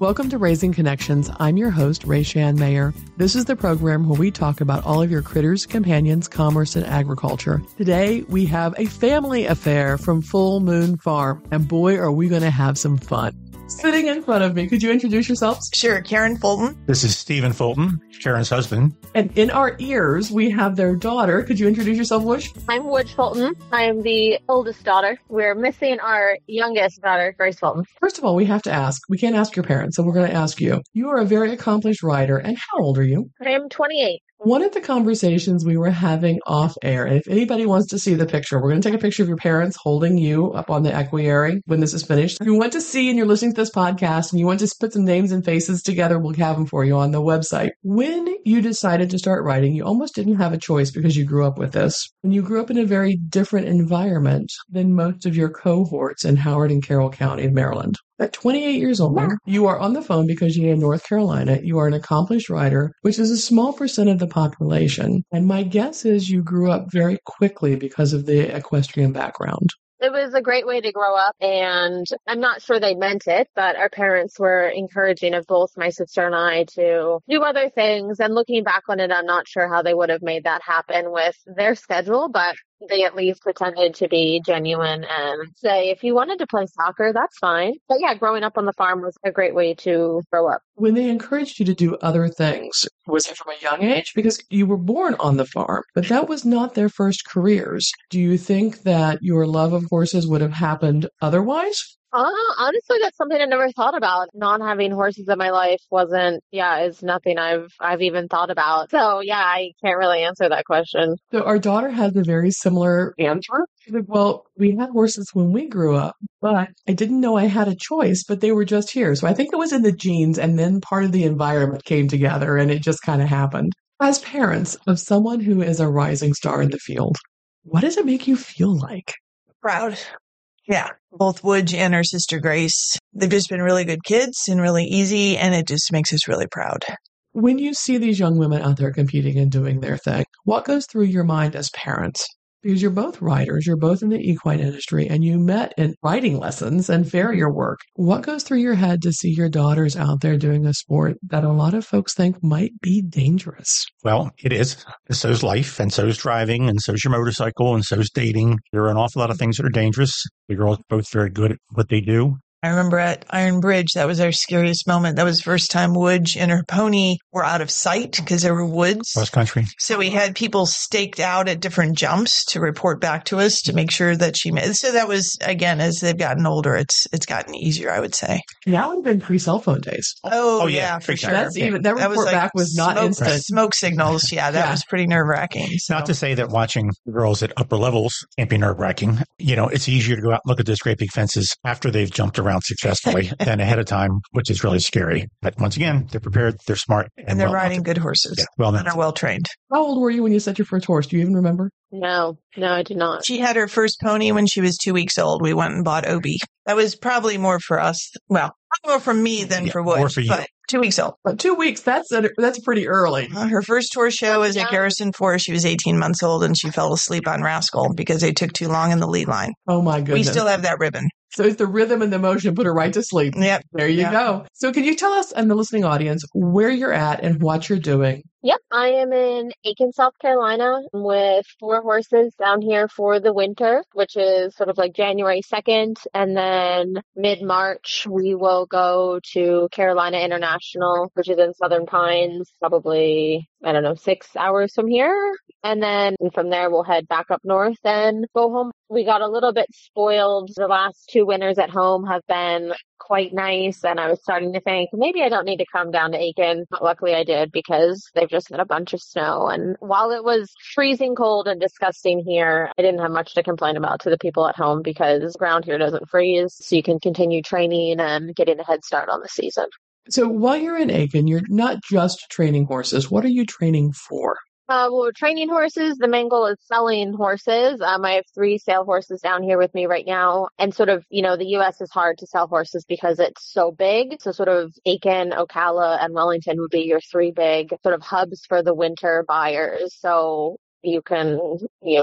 Welcome to Raising Connections. I'm your host, Rashan Mayer. This is the program where we talk about all of your critters, companions, commerce, and agriculture. Today, we have a family affair from Full Moon Farm, and boy, are we going to have some fun. Sitting in front of me, could you introduce yourselves? Sure, Karen Fulton. This is Stephen Fulton, Karen's husband. And in our ears, we have their daughter. Could you introduce yourself, Woodge? I'm Woodge Fulton. I am the oldest daughter. We're missing our youngest daughter, Grace Fulton. First of all, we have to ask. We can't ask your parents, so we're going to ask you. You are a very accomplished rider, and how old are you? I am 28. One of the conversations we were having off air, and if anybody wants to see the picture, we're going to take a picture of your parents holding you up on the equerry when this is finished. If you want to see and you're listening to this podcast and you want to put some names and faces together, we'll have them for you on the website. When you decided to start writing, you almost didn't have a choice because you grew up with this. And you grew up in a very different environment than most of your cohorts in Howard and Carroll County, Maryland. At 28 years old, you are on the phone because you're in North Carolina. You are an accomplished rider, which is a small percent of the population. And my guess is you grew up very quickly because of the equestrian background. It was a great way to grow up, and I'm not sure they meant it, but our parents were encouraging of both my sister and I to do other things. And looking back on it, I'm not sure how they would have made that happen with their schedule, but they at least pretended to be genuine and say, if you wanted to play soccer, that's fine. But yeah, growing up on the farm was a great way to grow up. When they encouraged you to do other things, was it from a young age? Because you were born on the farm, but that was not their first careers. Do you think that your love of horses would have happened otherwise? Honestly, that's something I never thought about. Not having horses in my life is nothing I've even thought about. So yeah, I can't really answer that question. So our daughter has a very similar answer. She's like, well, we had horses when we grew up, but I didn't know I had a choice, but they were just here. So I think it was in the genes, and then part of the environment came together and it just kind of happened. As parents of someone who is a rising star in the field, what does it make you feel like? Proud. Yeah, both Woodge and her sister Grace, they've just been really good kids and really easy, and it just makes us really proud. When you see these young women out there competing and doing their thing, what goes through your mind as parents? Because you're both riders, you're both in the equine industry, and you met in riding lessons and farrier work. What goes through your head to see your daughters out there doing a sport that a lot of folks think might be dangerous? Well, it is. So's life, and so's driving, and so's your motorcycle, and so's dating. There are an awful lot of things that are dangerous. The girls are both very good at what they do. I remember at Iron Bridge, that was our scariest moment. That was the first time Woodge and her pony were out of sight because there were woods. Cross country. So we had people staked out at different jumps to report back to us to make sure that she made. So that was, again, as they've gotten older, it's gotten easier, I would say. That would have been pre-cell phone days. Oh yeah, for sure. That's even, that report was like back was not instant. Smoke signals, yeah, that was pretty nerve-wracking. So. Not to say that watching girls at upper levels can't be nerve-wracking. You know, it's easier to go out and look at those great big fences after they've jumped around successfully than ahead of time, which is really scary. But once again, they're prepared, they're smart. And they're well riding good horses. Yeah, and are well trained. How old were you when you set your first horse? Do you even remember? No, I do not. She had her first pony when she was 2 weeks old. We went and bought Obi. That was probably more for us. Well, more for me than for Wood. More for you. But 2 weeks old. But 2 weeks, that's pretty early. Her first horse show was at Garrison 4. She was 18 months old, and she fell asleep on Rascal because they took too long in the lead line. Oh, my goodness. We still have that ribbon. So it's the rhythm and the motion put her right to sleep. Yep. There you go. So can you tell us and the listening audience where you're at and what you're doing? Yep. I am in Aiken, South Carolina with 4 horses down here for the winter, which is sort of like January 2nd. And then mid-March, we will go to Carolina International, which is in Southern Pines, probably, 6 hours from here. And then from there, we'll head back up north and go home. We got a little bit spoiled. The last 2 winters at home have been quite nice. And I was starting to think, maybe I don't need to come down to Aiken. But luckily I did, because they've just had a bunch of snow. And while it was freezing cold and disgusting here, I didn't have much to complain about to the people at home because ground here doesn't freeze. So you can continue training and getting a head start on the season. So while you're in Aiken, you're not just training horses. What are you training for? We're training horses. The main goal is selling horses. I have 3 sale horses down here with me right now. And sort of, the U.S. is hard to sell horses because it's so big. So sort of Aiken, Ocala, and Wellington would be your 3 big sort of hubs for the winter buyers. So you can,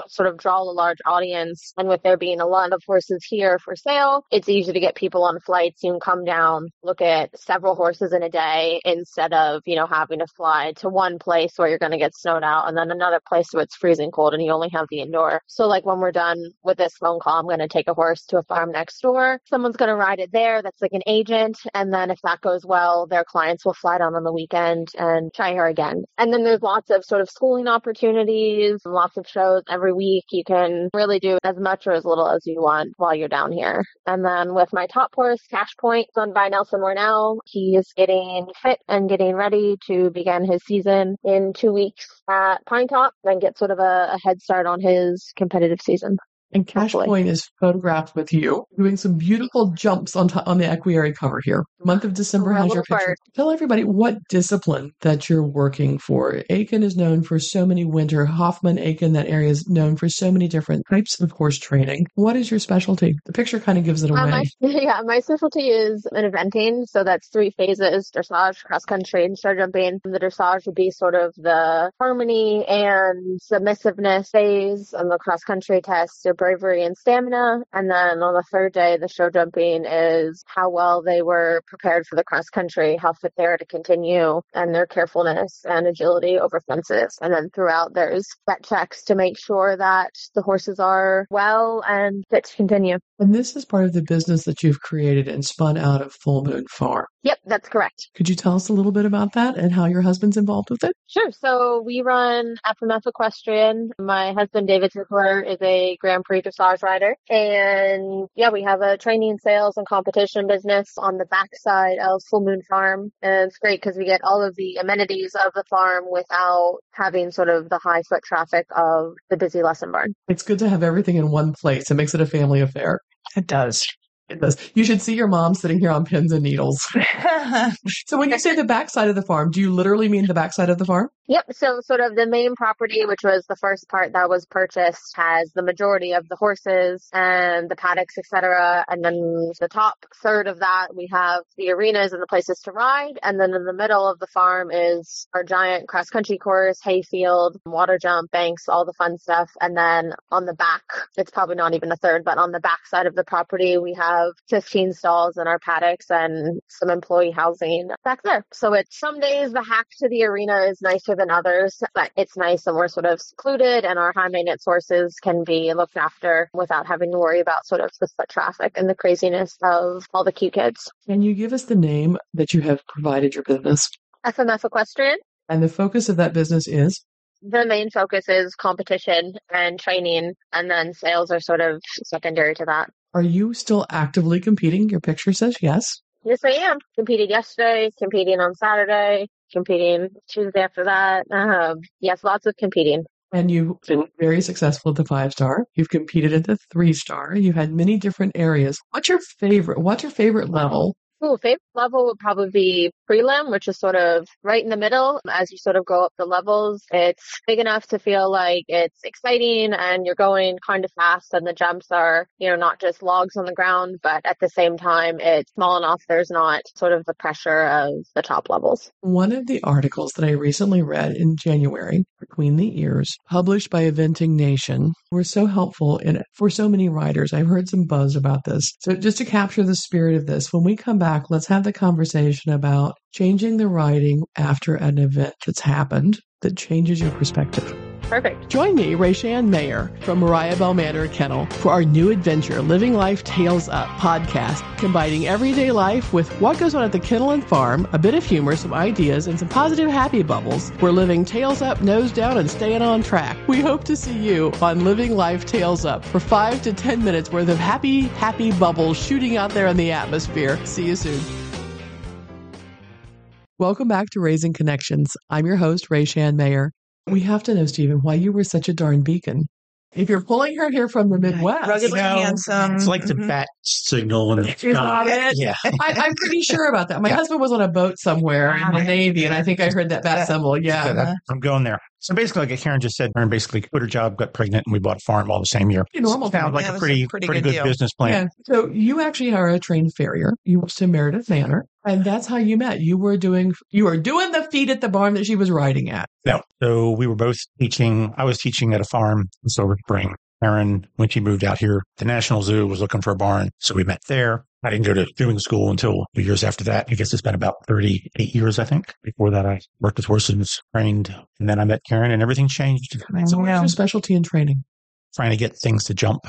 sort of draw a large audience. And with there being a lot of horses here for sale, it's easy to get people on flights. You can come down, look at several horses in a day instead of, having to fly to one place where you're going to get snowed out and then another place where it's freezing cold and you only have the indoor. So like when we're done with this phone call, I'm going to take a horse to a farm next door. Someone's going to ride it there. That's like an agent. And then if that goes well, their clients will fly down on the weekend and try her again. And then there's lots of sort of schooling opportunities. Lots of shows every week. You can really do as much or as little as you want while you're down here. And then with my top horse, Cash Point, owned by Nelson Mornell, he is getting fit and getting ready to begin his season in 2 weeks at Pine Top and get sort of a head start on his competitive season. And Cash Point is photographed with you doing some beautiful jumps on the equerry cover here. The month of December has your picture. Tell everybody what discipline that you're working for. Aiken is known for so many winter. Hoffman, Aiken, that area is known for so many different types of horse training. What is your specialty? The picture kind of gives it away. My specialty is in eventing. So that's 3 phases, dressage, cross country, and show jumping. The dressage would be sort of the harmony and submissiveness phase, and the cross country test bravery and stamina. And then on the 3rd day, the show jumping is how well they were prepared for the cross country, how fit they are to continue, and their carefulness and agility over fences. And then throughout, there's vet checks to make sure that the horses are well and fit to continue. And this is part of the business that you've created and spun out of Full Moon Farm. Yep, that's correct. Could you tell us a little bit about that and how your husband's involved with it? Sure. So we run FMF Equestrian. My husband, David Tickler, is a Grand Prix dressage rider. And yeah, we have a training, sales, and competition business on the backside of Full Moon Farm. And it's great because we get all of the amenities of the farm without having sort of the high foot traffic of the busy lesson barn. It's good to have everything in one place. It makes it a family affair. It does. It does. You should see your mom sitting here on pins and needles. So when you say the backside of the farm, do you literally mean the backside of the farm? Yep. So sort of the main property, which was the first part that was purchased, has the majority of the horses and the paddocks, etc. And then the top 3rd of that, we have the arenas and the places to ride. And then in the middle of the farm is our giant cross-country course, hayfield, water jump, banks, all the fun stuff. And then on the back, it's probably not even a 3rd, but on the back side of the property, we have 15 stalls in our paddocks and some employee housing back there. So it's some days the hack to the arena is nicer than others, but it's nice and we're sort of secluded and our high maintenance horses can be looked after without having to worry about sort of the foot traffic and the craziness of all the cute kids. Can you give us the name that you have provided your business? FMF Equestrian. And the focus of that business is? The main focus is competition and training, and then sales are sort of secondary to that. Are you still actively competing? Your picture says yes. Yes, I am. Competed yesterday, competing on Saturday, competing Tuesday after that. Yes, lots of competing. And you've been very successful at the 5-star. You've competed at the 3-star. You've had many different areas. What's your favorite level? Ooh, favorite level would probably be prelim, which is sort of right in the middle. As you sort of go up the levels, it's big enough to feel like it's exciting and you're going kind of fast and the jumps are, not just logs on the ground, but at the same time, it's small enough. There's not sort of the pressure of the top levels. One of the articles that I recently read in January, Between the Ears, published by Eventing Nation, were so helpful for so many riders. I've heard some buzz about this. So just to capture the spirit of this, when we come back, let's have the conversation about changing the riding after an event that's happened that changes your perspective. Perfect. Join me, Rashan Mayer, from Mariah Bell Manor Kennel, for our new adventure, Living Life Tails Up podcast, combining everyday life with what goes on at the kennel and farm, a bit of humor, some ideas, and some positive happy bubbles. We're living tails up, nose down, and staying on track. We hope to see you on Living Life Tails Up for 5 to 10 minutes worth of happy bubbles shooting out there in the atmosphere. See you soon. Welcome back to Raising Connections. I'm your host, Rashan Mayer. We have to know, Stephen, why you were such a darn beacon. If you're pulling her here from the Midwest. Ruggedly handsome. It's like the bat signal. And you got it. Yeah. I'm pretty sure about that. My husband was on a boat somewhere in the Navy, and I think I heard that bat symbol. Yeah. I'm going there. So basically, like Karen just said, Karen basically quit her job, got pregnant, and we bought a farm all the same year. Sounds like a pretty good business plan. Yeah. So you actually are a trained farrier. You went to Meredith Manor, and that's how you met. You were doing the feed at the barn that she was riding at. No. So we were both teaching. I was teaching at a farm in Silver Spring. Karen, when she moved out here, the National Zoo was looking for a barn, so we met there. I didn't go to doing school until 2 years after that. I guess it's been about 38 years, I think. Before that, I worked with horses, trained, and then I met Karen, and everything changed. So what's your specialty in training? Trying to get things to jump.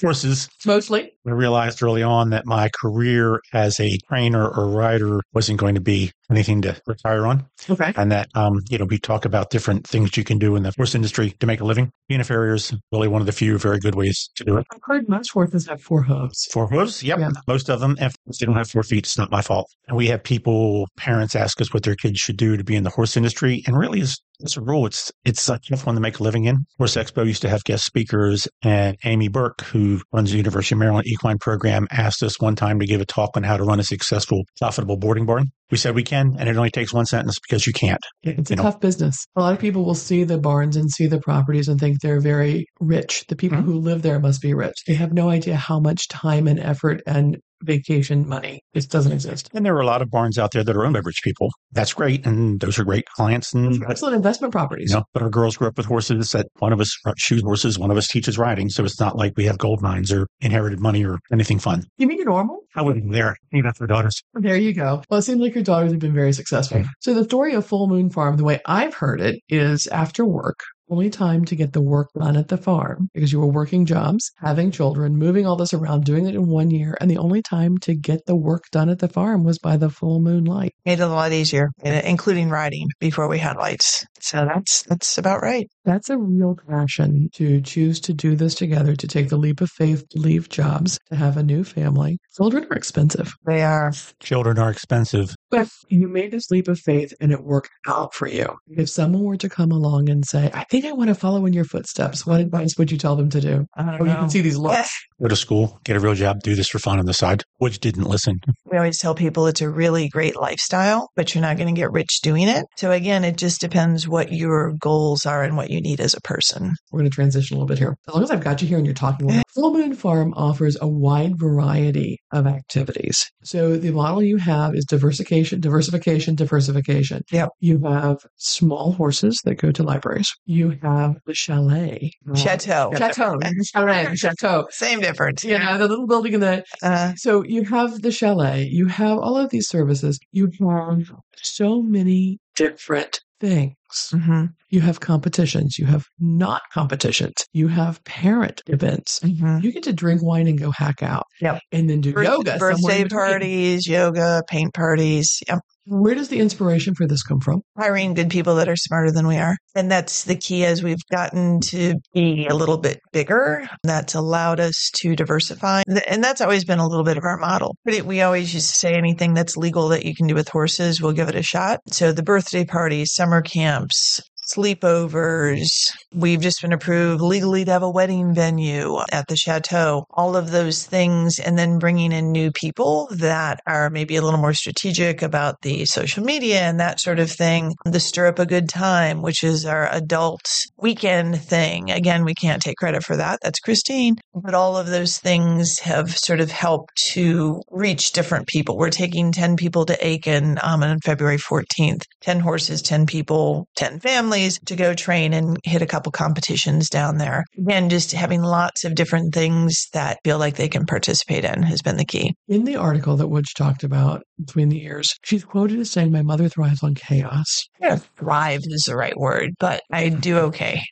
Horses. Mostly. I realized early on that my career as a trainer or rider wasn't going to be anything to retire on. Okay. And that, we talk about different things you can do in the horse industry to make a living. Being a farrier is really one of the few very good ways to do it. I've heard most horses have four hooves. Four hooves? Yep. Yeah. Most of them. If they don't have 4 feet, it's not my fault. And we have people, parents ask us what their kids should do to be in the horse industry. And really, it's a rule. It's a tough one to make a living in. Horse Expo used to have guest speakers, and Amy Burke, who runs the University of Maryland equine program, asked us one time to give a talk on how to run a successful, profitable boarding barn. We said we can, and it only takes one sentence because you can't. It's a tough business. A lot of people will see the barns and see the properties and think they're very rich. The people who live there must be rich. They have no idea how much time and effort and vacation money. It doesn't exist. And there are a lot of barns out there that are owned by rich people. That's great. And those are great clients. And excellent investment properties. But our girls grew up with horses that one of us shoes horses, one of us teaches riding. So it's not like we have gold mines or inherited money or anything fun. You mean you're normal? I wouldn't be there. Maybe that's her daughters. There you go. Well, it seems like your daughters have been very successful. Okay. So the story of Full Moon Farm, the way I've heard it, is after work. Only time to get the work done at the farm because you were working jobs, having children, moving all this around, doing it in 1 year. And the only time to get the work done at the farm was by the full moonlight. Made it a lot easier, including riding before we had lights. So that's about right. That's a real passion to choose to do this together, to take the leap of faith, to leave jobs, to have a new family. Children are expensive. They are. Children are expensive. But you made this leap of faith and it worked out for you. If someone were to come along and say, I think I want to follow in your footsteps, what advice would you tell them to do? I don't know. You can see these looks. Go to school, get a real job, do this for fun on the side. Woodge didn't listen. We always tell people it's a really great lifestyle, but you're not going to get rich doing it. So again, it just depends what your goals are and what you need as a person. We're going to transition a little bit here. As long as I've got you here and you're talking about Full Moon Farm offers a wide variety of activities. So the model you have is diversification. Yep. You have small horses that go to libraries. You have the chalet. Chateau. Same difference. Yeah, the little building in the... So you have the chalet. You have all of these services. You have so many different things. Mm-hmm. You have competitions. You have not competitions. You have parent events. Mm-hmm. You get to drink wine and go hack out. Yep. And then do yoga. Birthday parties, yoga, paint parties. Yep. Where does the inspiration for this come from? Hiring good people that are smarter than we are. And that's the key as we've gotten to be a little bit bigger. That's allowed us to diversify. And that's always been a little bit of our model. But we always used to say anything that's legal that you can do with horses, we'll give it a shot. So the birthday parties, summer camps, sleepovers. We've just been approved legally to have a wedding venue at the chateau, all of those things. And then bringing in new people that are maybe a little more strategic about the social media and that sort of thing. The Stir Up a Good Time, which is our adult weekend thing. Again, we can't take credit for that. That's Christine. But all of those things have sort of helped to reach different people. We're taking 10 people to Aiken on February 14th, 10 horses, 10 people, 10 families, to go train and hit a couple competitions down there. Again, just having lots of different things that feel like they can participate in has been the key. In the article that Woodge talked about, Between the Ears, she's quoted as saying, "My mother thrives on chaos." Yeah, thrive is the right word, but I do okay.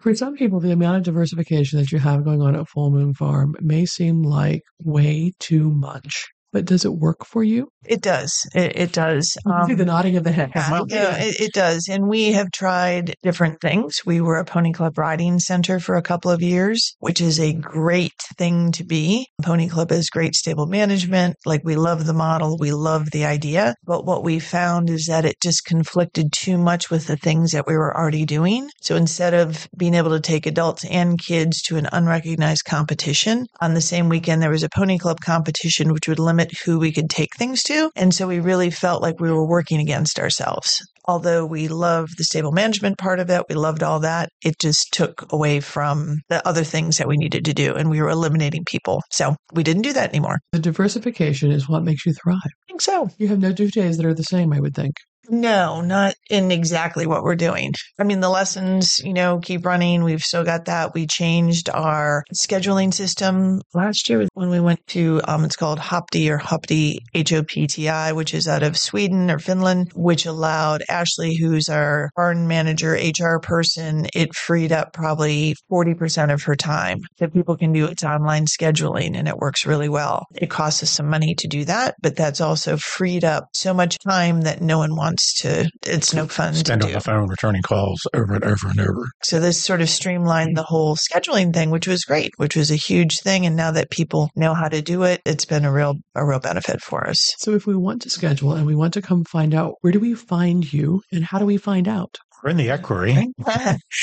For some people, the amount of diversification that you have going on at Full Moon Farm may seem like way too much. But does it work for you? It does. It does. You see the nodding of the head. It does. And we have tried different things. We were a Pony Club riding center for a couple of years, which is a great thing to be. Pony Club is great stable management. Like, we love the model. We love the idea. But what we found is that it just conflicted too much with the things that we were already doing. So instead of being able to take adults and kids to an unrecognized competition, on the same weekend, there was a Pony Club competition, which would limit who we could take things to. And so we really felt like we were working against ourselves. although we loved the stable management part of it, we loved all that, it just took away from the other things that we needed to do, and we were eliminating people. So we didn't do that anymore. The diversification is what makes you thrive. I think so. You have no 2 days that are the same, I would think. No, not in exactly what we're doing. I mean, the lessons, keep running. We've still got that. We changed our scheduling system last year when we went to, it's called Hopti or Hopti, Hopti, which is out of Sweden or Finland, which allowed Ashley, who's our barn manager, HR person, it freed up probably 40% of her time that people can do its online scheduling, and it works really well. It costs us some money to do that, but that's also freed up so much time that no one wants to, it's no fun spend to do. On the phone returning calls over and over and over. So this sort of streamlined the whole scheduling thing, which was great, which was a huge thing. And now that people know how to do it, it's been a real benefit for us. So if we want to schedule and we want to come find out, where do we find you and how do we find out? We're in the equerry.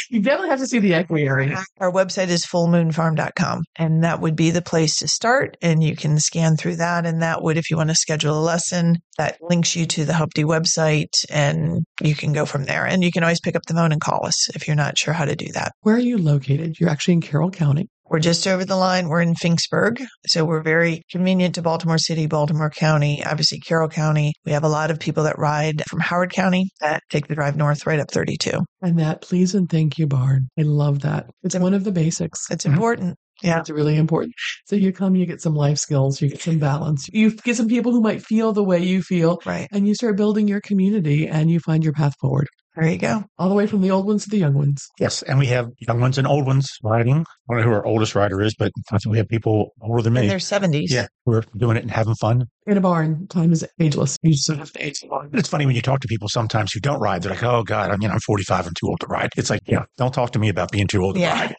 You definitely have to see the equerry. Our website is fullmoonfarm.com, and that would be the place to start. And you can scan through that. And that would, if you want to schedule a lesson, that links you to the Hopti website, and you can go from there. And you can always pick up the phone and call us if you're not sure how to do that. Where are you located? You're actually in Carroll County. We're just over the line. We're in Finksburg. So we're very convenient to Baltimore City, Baltimore County, obviously Carroll County. We have a lot of people that ride from Howard County that take the drive north right up 32. And that please and thank you barn. I love that. It's one of the basics. It's important. Yeah. It's really important. So you come, you get some life skills, you get some balance, you get some people who might feel the way you feel, right? And you start building your community and you find your path forward. There you go. All the way from the old ones to the young ones. Yes. And we have young ones and old ones riding. I don't know who our oldest rider is, but I think we have people older than me. In their 70s. Yeah. We're doing it and having fun. In a barn, time is ageless. You just don't have to age long. It's funny when you talk to people sometimes who don't ride. They're like, oh, God, I'm 45 and too old to ride. It's like, yeah, don't talk to me about being too old to ride.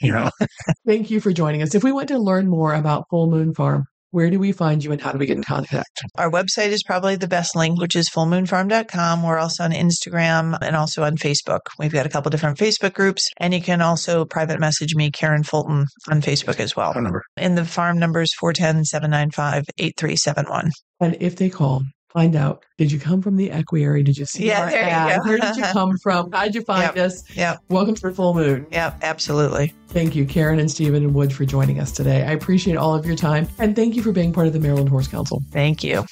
Thank you for joining us. If we want to learn more about Full Moon Farm, where do we find you and how do we get in contact? Our website is probably the best link, which is fullmoonfarm.com. We're also on Instagram and also on Facebook. We've got a couple different Facebook groups, and you can also private message me, Karen Fulton, on Facebook as well. Phone number. And the farm number is 410-795-8371. And if they call, find out, did you come from the equerry? Did you see our ad? Where did you come from? How did you find us? Yeah. Welcome to Full Moon. Yeah, absolutely. Thank you, Karen and Stephen and Wood, for joining us today. I appreciate all of your time. And thank you for being part of the Maryland Horse Council. Thank you.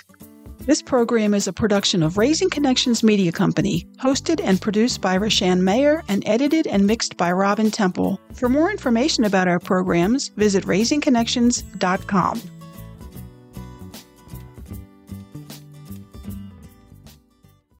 This program is a production of Raising Connections Media Company, hosted and produced by Rashan Mayer and edited and mixed by Robin Temple. For more information about our programs, visit raisingconnections.com.